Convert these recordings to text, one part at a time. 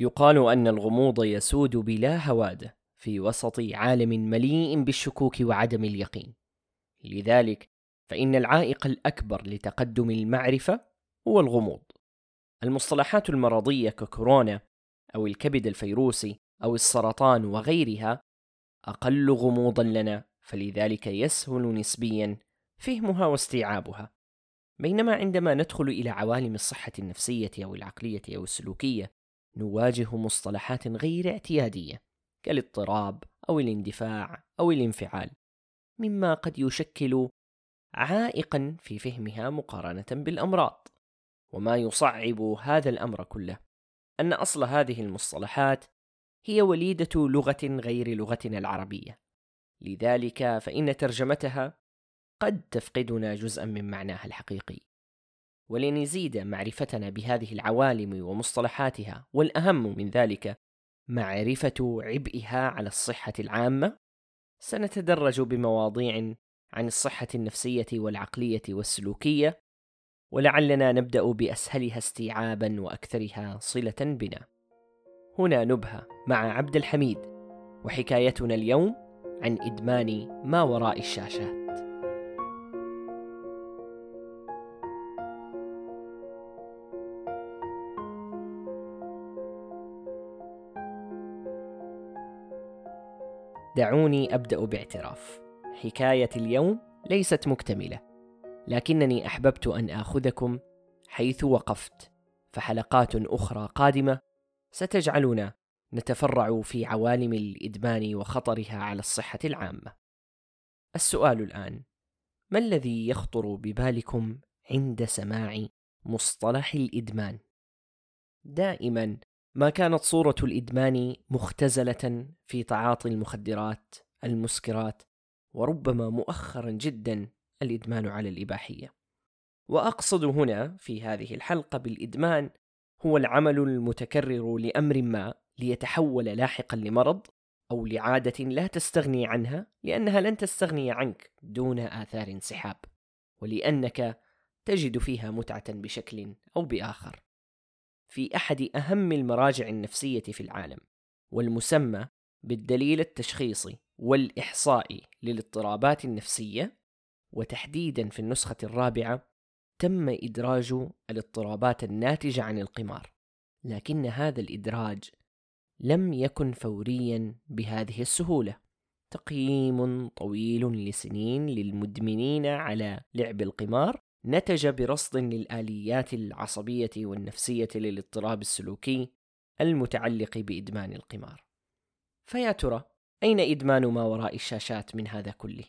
يقال أن الغموض يسود بلا هواد في وسط عالم مليء بالشكوك وعدم اليقين. لذلك فإن العائق الأكبر لتقدم المعرفة هو الغموض. المصطلحات المرضية ككورونا أو الكبد الفيروسي أو السرطان وغيرها أقل غموضا لنا، فلذلك يسهل نسبيا فهمها واستيعابها، بينما عندما ندخل إلى عوالم الصحة النفسية أو العقلية أو السلوكية نواجه مصطلحات غير اعتيادية كالاضطراب أو الاندفاع أو الانفعال، مما قد يشكل عائقا في فهمها مقارنة بالأمراض. وما يصعب هذا الأمر كله أن أصل هذه المصطلحات هي وليدة لغة غير لغتنا العربية، لذلك فإن ترجمتها قد تفقدنا جزءا من معناها الحقيقي. ولنزيد معرفتنا بهذه العوالم ومصطلحاتها، والأهم من ذلك معرفة عبئها على الصحة العامة، سنتدرج بمواضيع عن الصحة النفسية والعقلية والسلوكية، ولعلنا نبدأ بأسهلها استيعابا وأكثرها صلة بنا. هنا نبهة مع عبد الحميد، وحكايتنا اليوم عن إدمان ما وراء الشاشات. دعوني أبدأ باعتراف، حكاية اليوم ليست مكتملة، لكنني أحببت أن آخذكم حيث وقفت، فحلقات أخرى قادمة ستجعلنا نتفرع في عوالم الإدمان وخطرها على الصحة العامة. السؤال الآن، ما الذي يخطر ببالكم عند سماع مصطلح الإدمان؟ دائماً ما كانت صورة الإدمان مختزلة في تعاطي المخدرات، المسكرات، وربما مؤخرا جدا الإدمان على الإباحية. وأقصد هنا في هذه الحلقة بالإدمان هو العمل المتكرر لأمر ما ليتحول لاحقا لمرض أو لعادة لا تستغني عنها، لأنها لن تستغني عنك دون آثار انسحاب، ولأنك تجد فيها متعة بشكل أو بآخر. في أحد أهم المراجع النفسية في العالم، والمسمى بالدليل التشخيصي والإحصائي للاضطرابات النفسية، وتحديداً في النسخة 4، تم إدراج الاضطرابات الناتجة عن القمار، لكن هذا الإدراج لم يكن فورياً بهذه السهولة. تقييم طويل لسنين للمدمنين على لعب القمار نتج برصد للآليات العصبية والنفسية للاضطراب السلوكي المتعلق بإدمان القمار. فيا ترى أين إدمان ما وراء الشاشات من هذا كله؟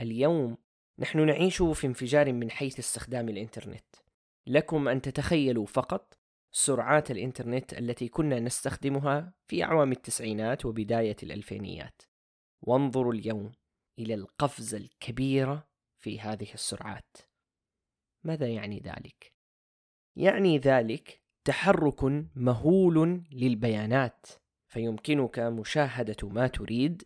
اليوم نحن نعيش في انفجار من حيث استخدام الإنترنت. لكم أن تتخيلوا فقط سرعات الإنترنت التي كنا نستخدمها في أعوام التسعينات وبداية الألفينيات، وانظروا اليوم إلى القفزة الكبيرة في هذه السرعات. ماذا يعني ذلك؟ يعني ذلك تحرك مهول للبيانات، فيمكنك مشاهدة ما تريد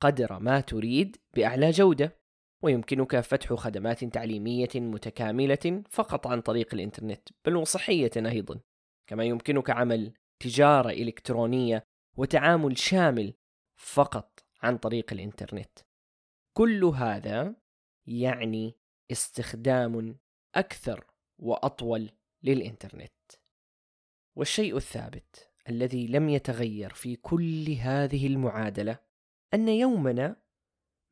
قدر ما تريد بأعلى جودة، ويمكنك فتح خدمات تعليمية متكاملة فقط عن طريق الإنترنت، بل وصحية أيضا، كما يمكنك عمل تجارة إلكترونية وتعامل شامل فقط عن طريق الإنترنت. كل هذا يعني استخدام أكثر وأطول للإنترنت. والشيء الثابت الذي لم يتغير في كل هذه المعادلة أن يومنا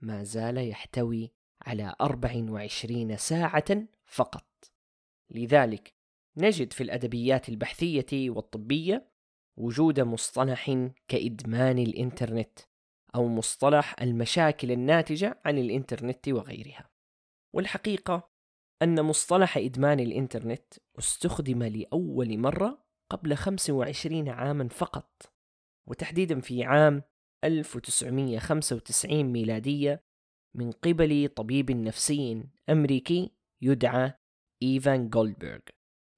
ما زال يحتوي على 24 ساعة فقط. لذلك نجد في الأدبيات البحثية والطبية وجود مصطلح كإدمان الإنترنت، أو مصطلح المشاكل الناتجة عن الإنترنت وغيرها. والحقيقة أن مصطلح إدمان الإنترنت استخدم لأول مرة قبل 25 عاماً فقط، وتحديداً في عام 1995 ميلادية من قبل طبيب نفسي أمريكي يدعى إيفان جولدبرغ.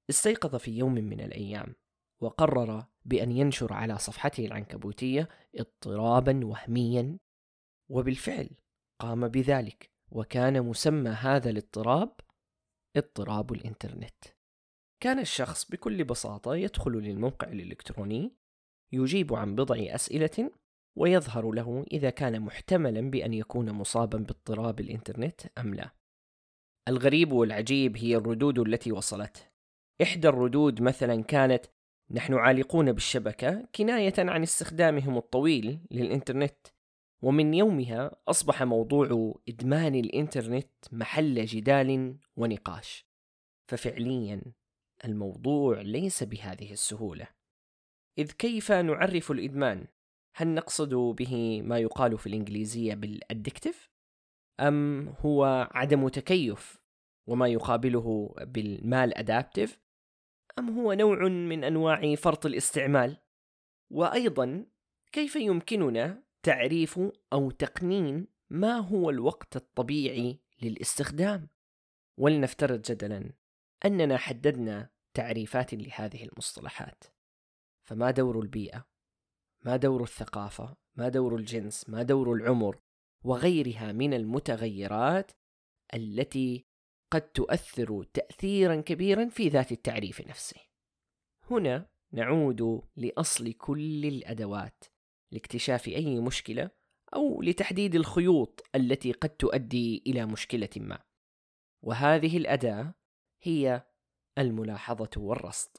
استيقظ في يوم من الأيام وقرر بأن ينشر على صفحته العنكبوتية اضطراباً وهمياً، وبالفعل قام بذلك، وكان مسمى هذا الاضطراب اضطراب الإنترنت. كان الشخص بكل بساطة يدخل للموقع الإلكتروني، يجيب عن بضع أسئلة، ويظهر له إذا كان محتملا بأن يكون مصابا باضطراب الإنترنت أم لا. الغريب والعجيب هي الردود التي وصلت. إحدى الردود مثلا كانت: نحن عالقون بالشبكة كناية عن استخدامهم الطويل للإنترنت، ومن يومها أصبح موضوع إدمان الإنترنت محل جدال ونقاش. ففعليا الموضوع ليس بهذه السهولة، إذ كيف نعرف الإدمان؟ هل نقصد به ما يقال في الإنجليزية بالأدكتيف؟ أم هو عدم تكيف وما يقابله بالمال أدابتيف؟ أم هو نوع من أنواع فرط الاستعمال؟ وأيضا كيف يمكننا تعريف أو تقنين ما هو الوقت الطبيعي للاستخدام؟ ولنفترض جدلا أننا حددنا تعريفات لهذه المصطلحات، فما دور البيئة؟ ما دور الثقافة؟ ما دور الجنس؟ ما دور العمر؟ وغيرها من المتغيرات التي قد تؤثر تأثيرا كبيرا في ذات التعريف نفسه. هنا نعود لأصل كل الأدوات لاكتشاف أي مشكلة أو لتحديد الخيوط التي قد تؤدي إلى مشكلة ما، وهذه الأداة هي الملاحظة والرصد.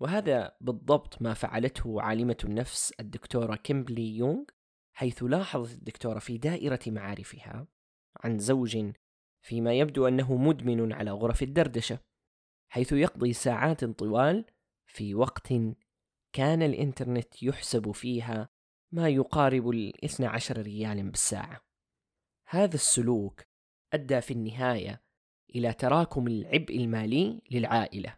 وهذا بالضبط ما فعلته عالمة النفس الدكتورة كيمبرلي يونغ، حيث لاحظت الدكتورة في دائرة معارفها عن زوج فيما يبدو أنه مدمن على غرف الدردشة، حيث يقضي ساعات طوال في وقت كان الإنترنت يحسب فيها ما يقارب 12 ريال بالساعة. هذا السلوك أدى في النهاية إلى تراكم العبء المالي للعائلة،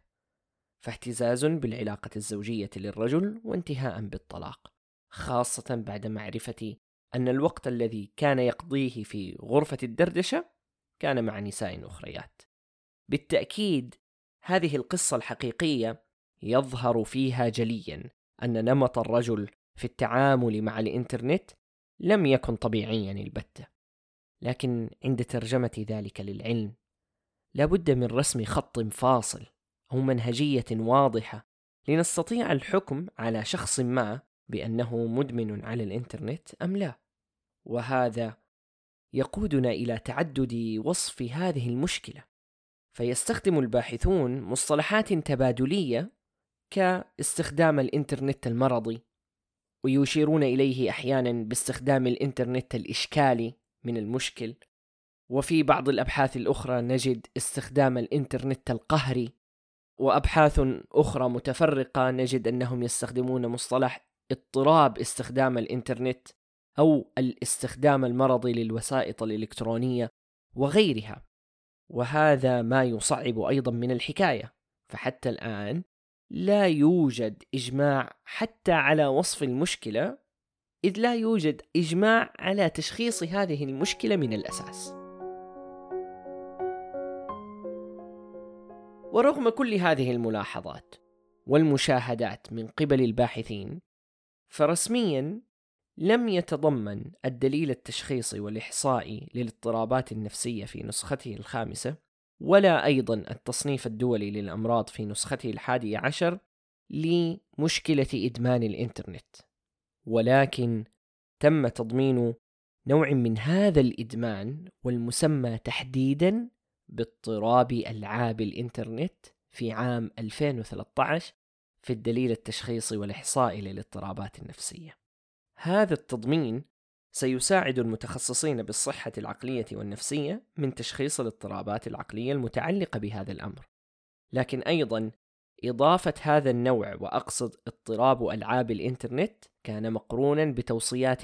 فاهتزاز بالعلاقة الزوجية للرجل وانتهاء بالطلاق، خاصة بعد معرفتي أن الوقت الذي كان يقضيه في غرفة الدردشة كان مع نساء أخريات. بالتأكيد هذه القصة الحقيقية يظهر فيها جليا أن نمط الرجل في التعامل مع الإنترنت لم يكن طبيعيا البتة، لكن عند ترجمة ذلك للعلم لابد من رسم خط فاصل أو منهجية واضحة لنستطيع الحكم على شخص ما بأنه مدمن على الإنترنت أم لا. وهذا يقودنا إلى تعدد وصف هذه المشكلة، فيستخدم الباحثون مصطلحات تبادلية كاستخدام الإنترنت المرضي، ويشيرون إليه أحيانا باستخدام الإنترنت الإشكالي من المشكل، وفي بعض الأبحاث الأخرى نجد استخدام الإنترنت القهري، وأبحاث أخرى متفرقة نجد أنهم يستخدمون مصطلح اضطراب استخدام الإنترنت أو الاستخدام المرضي للوسائط الإلكترونية وغيرها. وهذا ما يصعب أيضا من الحكاية، فحتى الآن لا يوجد إجماع حتى على وصف المشكلة، إذ لا يوجد إجماع على تشخيص هذه المشكلة من الأساس. ورغم كل هذه الملاحظات والمشاهدات من قبل الباحثين، فرسمياً لم يتضمن الدليل التشخيصي والإحصائي للاضطرابات النفسية في نسخته الخامسة، ولا أيضا التصنيف الدولي للأمراض في نسخته 11 لمشكلة إدمان الإنترنت، ولكن تم تضمين نوع من هذا الإدمان والمسمى تحديدا باضطراب ألعاب الإنترنت في عام 2013 في الدليل التشخيصي والإحصائي للاضطرابات النفسية. هذا التضمين سيساعد المتخصصين بالصحة العقلية والنفسية من تشخيص الاضطرابات العقلية المتعلقة بهذا الأمر، لكن أيضا إضافة هذا النوع، وأقصد اضطراب ألعاب الإنترنت، كان مقرونا بتوصيات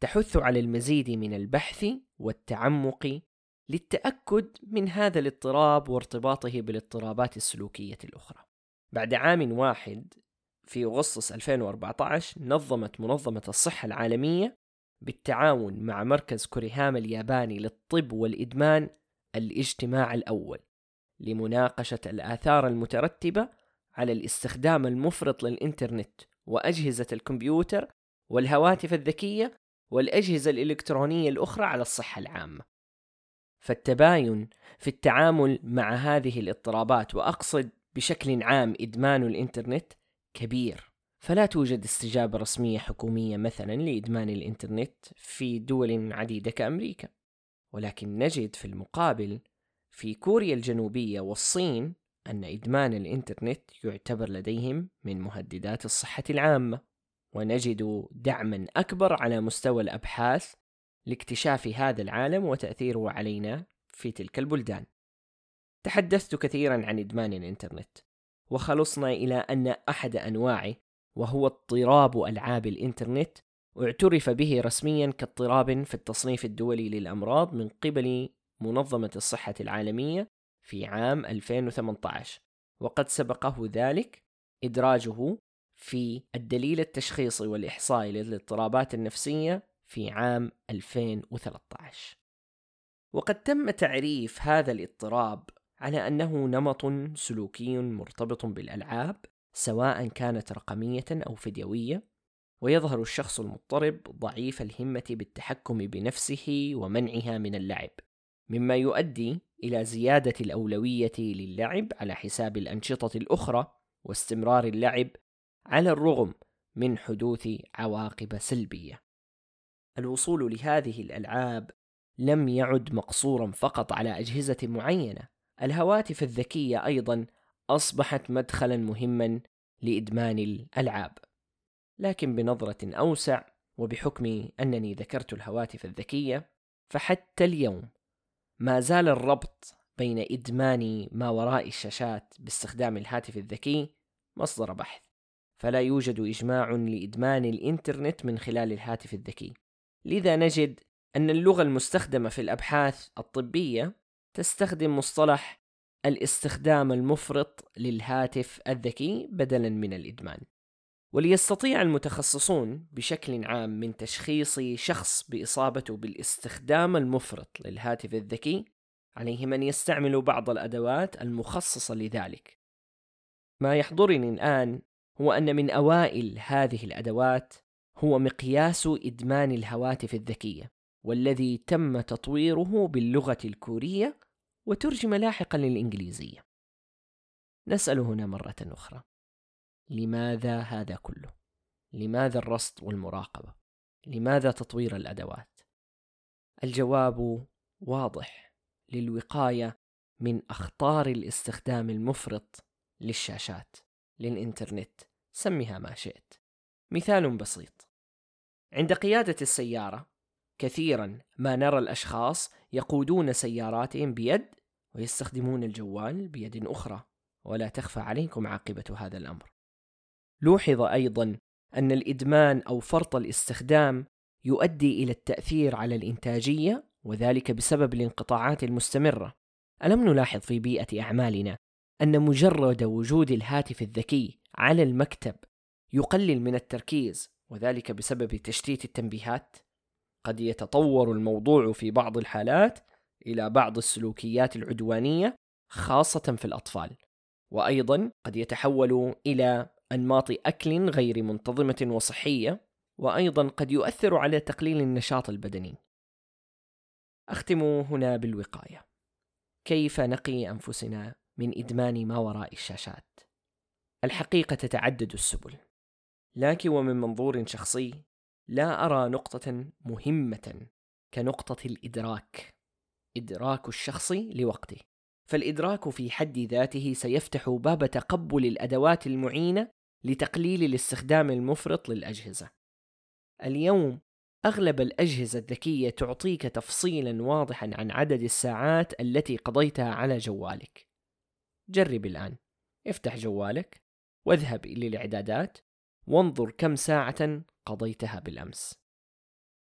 تحث على المزيد من البحث والتعمق للتأكد من هذا الاضطراب وارتباطه بالاضطرابات السلوكية الأخرى. بعد عام واحد في أغسطس 2014 نظمت منظمة الصحة العالمية بالتعاون مع مركز كوريهاما الياباني للطب والإدمان الاجتماع الأول لمناقشة الآثار المترتبة على الاستخدام المفرط للإنترنت وأجهزة الكمبيوتر والهواتف الذكية والأجهزة الإلكترونية الأخرى على الصحة العامة. فالتباين في التعامل مع هذه الاضطرابات، وأقصد بشكل عام إدمان الإنترنت كبير، فلا توجد استجابة رسمية حكومية مثلا لإدمان الإنترنت في دول عديدة كأمريكا، ولكن نجد في المقابل في كوريا الجنوبية والصين أن إدمان الإنترنت يعتبر لديهم من مهددات الصحة العامة، ونجد دعما أكبر على مستوى الأبحاث لاكتشاف هذا العالم وتأثيره علينا في تلك البلدان. تحدثت كثيرا عن إدمان الإنترنت، وخلصنا إلى أن أحد أنواعه وهو اضطراب ألعاب الإنترنت اعترف به رسميا كاضطراب في التصنيف الدولي للأمراض من قبل منظمة الصحة العالمية في عام 2018، وقد سبقه ذلك إدراجه في الدليل التشخيصي والإحصائي للاضطرابات النفسية في عام 2013. وقد تم تعريف هذا الاضطراب على أنه نمط سلوكي مرتبط بالألعاب، سواء كانت رقمية أو فيديوية، ويظهر الشخص المضطرب ضعيف الهمة بالتحكم بنفسه ومنعها من اللعب، مما يؤدي إلى زيادة الأولوية للعب على حساب الأنشطة الأخرى واستمرار اللعب على الرغم من حدوث عواقب سلبية. الوصول لهذه الألعاب لم يعد مقصورا فقط على أجهزة معينة، الهواتف الذكية أيضا أصبحت مدخلا مهما لإدمان الألعاب. لكن بنظرة أوسع، وبحكم أنني ذكرت الهواتف الذكية، فحتى اليوم ما زال الربط بين إدمان ما وراء الشاشات باستخدام الهاتف الذكي مصدر بحث، فلا يوجد إجماع لإدمان الإنترنت من خلال الهاتف الذكي. لذا نجد أن اللغة المستخدمة في الأبحاث الطبية تستخدم مصطلح الاستخدام المفرط للهاتف الذكي بدلاً من الإدمان. وليستطيع المتخصصون بشكل عام من تشخيص شخص بإصابته بالاستخدام المفرط للهاتف الذكي، عليهم أن يستعملوا بعض الأدوات المخصصة لذلك. ما يحضرني الآن هو أن من أوائل هذه الأدوات هو مقياس إدمان الهواتف الذكية، والذي تم تطويره باللغة الكورية وترجم لاحقا للإنجليزية. نسأل هنا مرة أخرى، لماذا هذا كله؟ لماذا الرصد والمراقبة؟ لماذا تطوير الأدوات؟ الجواب واضح، للوقاية من أخطار الاستخدام المفرط للشاشات، للإنترنت، سميها ما شئت. مثال بسيط: عند قيادة السيارة كثيرا ما نرى الأشخاص يقودون سياراتهم بيد ويستخدمون الجوال بيد أخرى، ولا تخفى عليكم عاقبة هذا الأمر. لوحظ أيضا أن الإدمان أو فرط الاستخدام يؤدي إلى التأثير على الإنتاجية، وذلك بسبب الانقطاعات المستمرة. ألم نلاحظ في بيئة أعمالنا أن مجرد وجود الهاتف الذكي على المكتب يقلل من التركيز، وذلك بسبب تشتيت التنبيهات؟ قد يتطور الموضوع في بعض الحالات إلى بعض السلوكيات العدوانية، خاصة في الأطفال، وأيضا قد يتحول إلى أنماط أكل غير منتظمة وصحية، وأيضا قد يؤثر على تقليل النشاط البدني. أختم هنا بالوقاية. كيف نقي أنفسنا من إدمان ما وراء الشاشات؟ الحقيقة تتعدد السبل، لكن ومن منظور شخصي لا أرى نقطة مهمة كنقطة الإدراك، إدراك الشخص لوقته. فالإدراك في حد ذاته سيفتح باب تقبل الأدوات المعينة لتقليل الاستخدام المفرط للأجهزة. اليوم أغلب الأجهزة الذكية تعطيك تفصيلا واضحا عن عدد الساعات التي قضيتها على جوالك. جرب الآن، افتح جوالك واذهب إلى الإعدادات وانظر كم ساعة قضيتها بالأمس.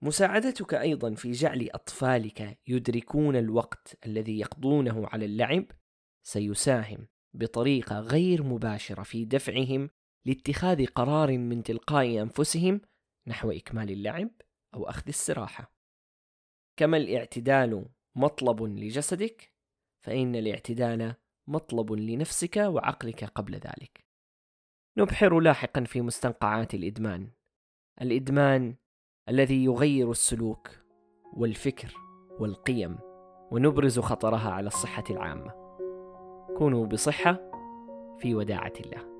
مساعدتك أيضا في جعل أطفالك يدركون الوقت الذي يقضونه على اللعب سيساهم بطريقة غير مباشرة في دفعهم لاتخاذ قرار من تلقاء أنفسهم نحو إكمال اللعب أو أخذ السراحة. كما الاعتدال مطلب لجسدك، فإن الاعتدال مطلب لنفسك وعقلك قبل ذلك. نبحر لاحقا في مستنقعات الإدمان، الإدمان الذي يغير السلوك والفكر والقيم، ونبرز خطرها على الصحة العامة. كونوا بصحة، في وداعة الله.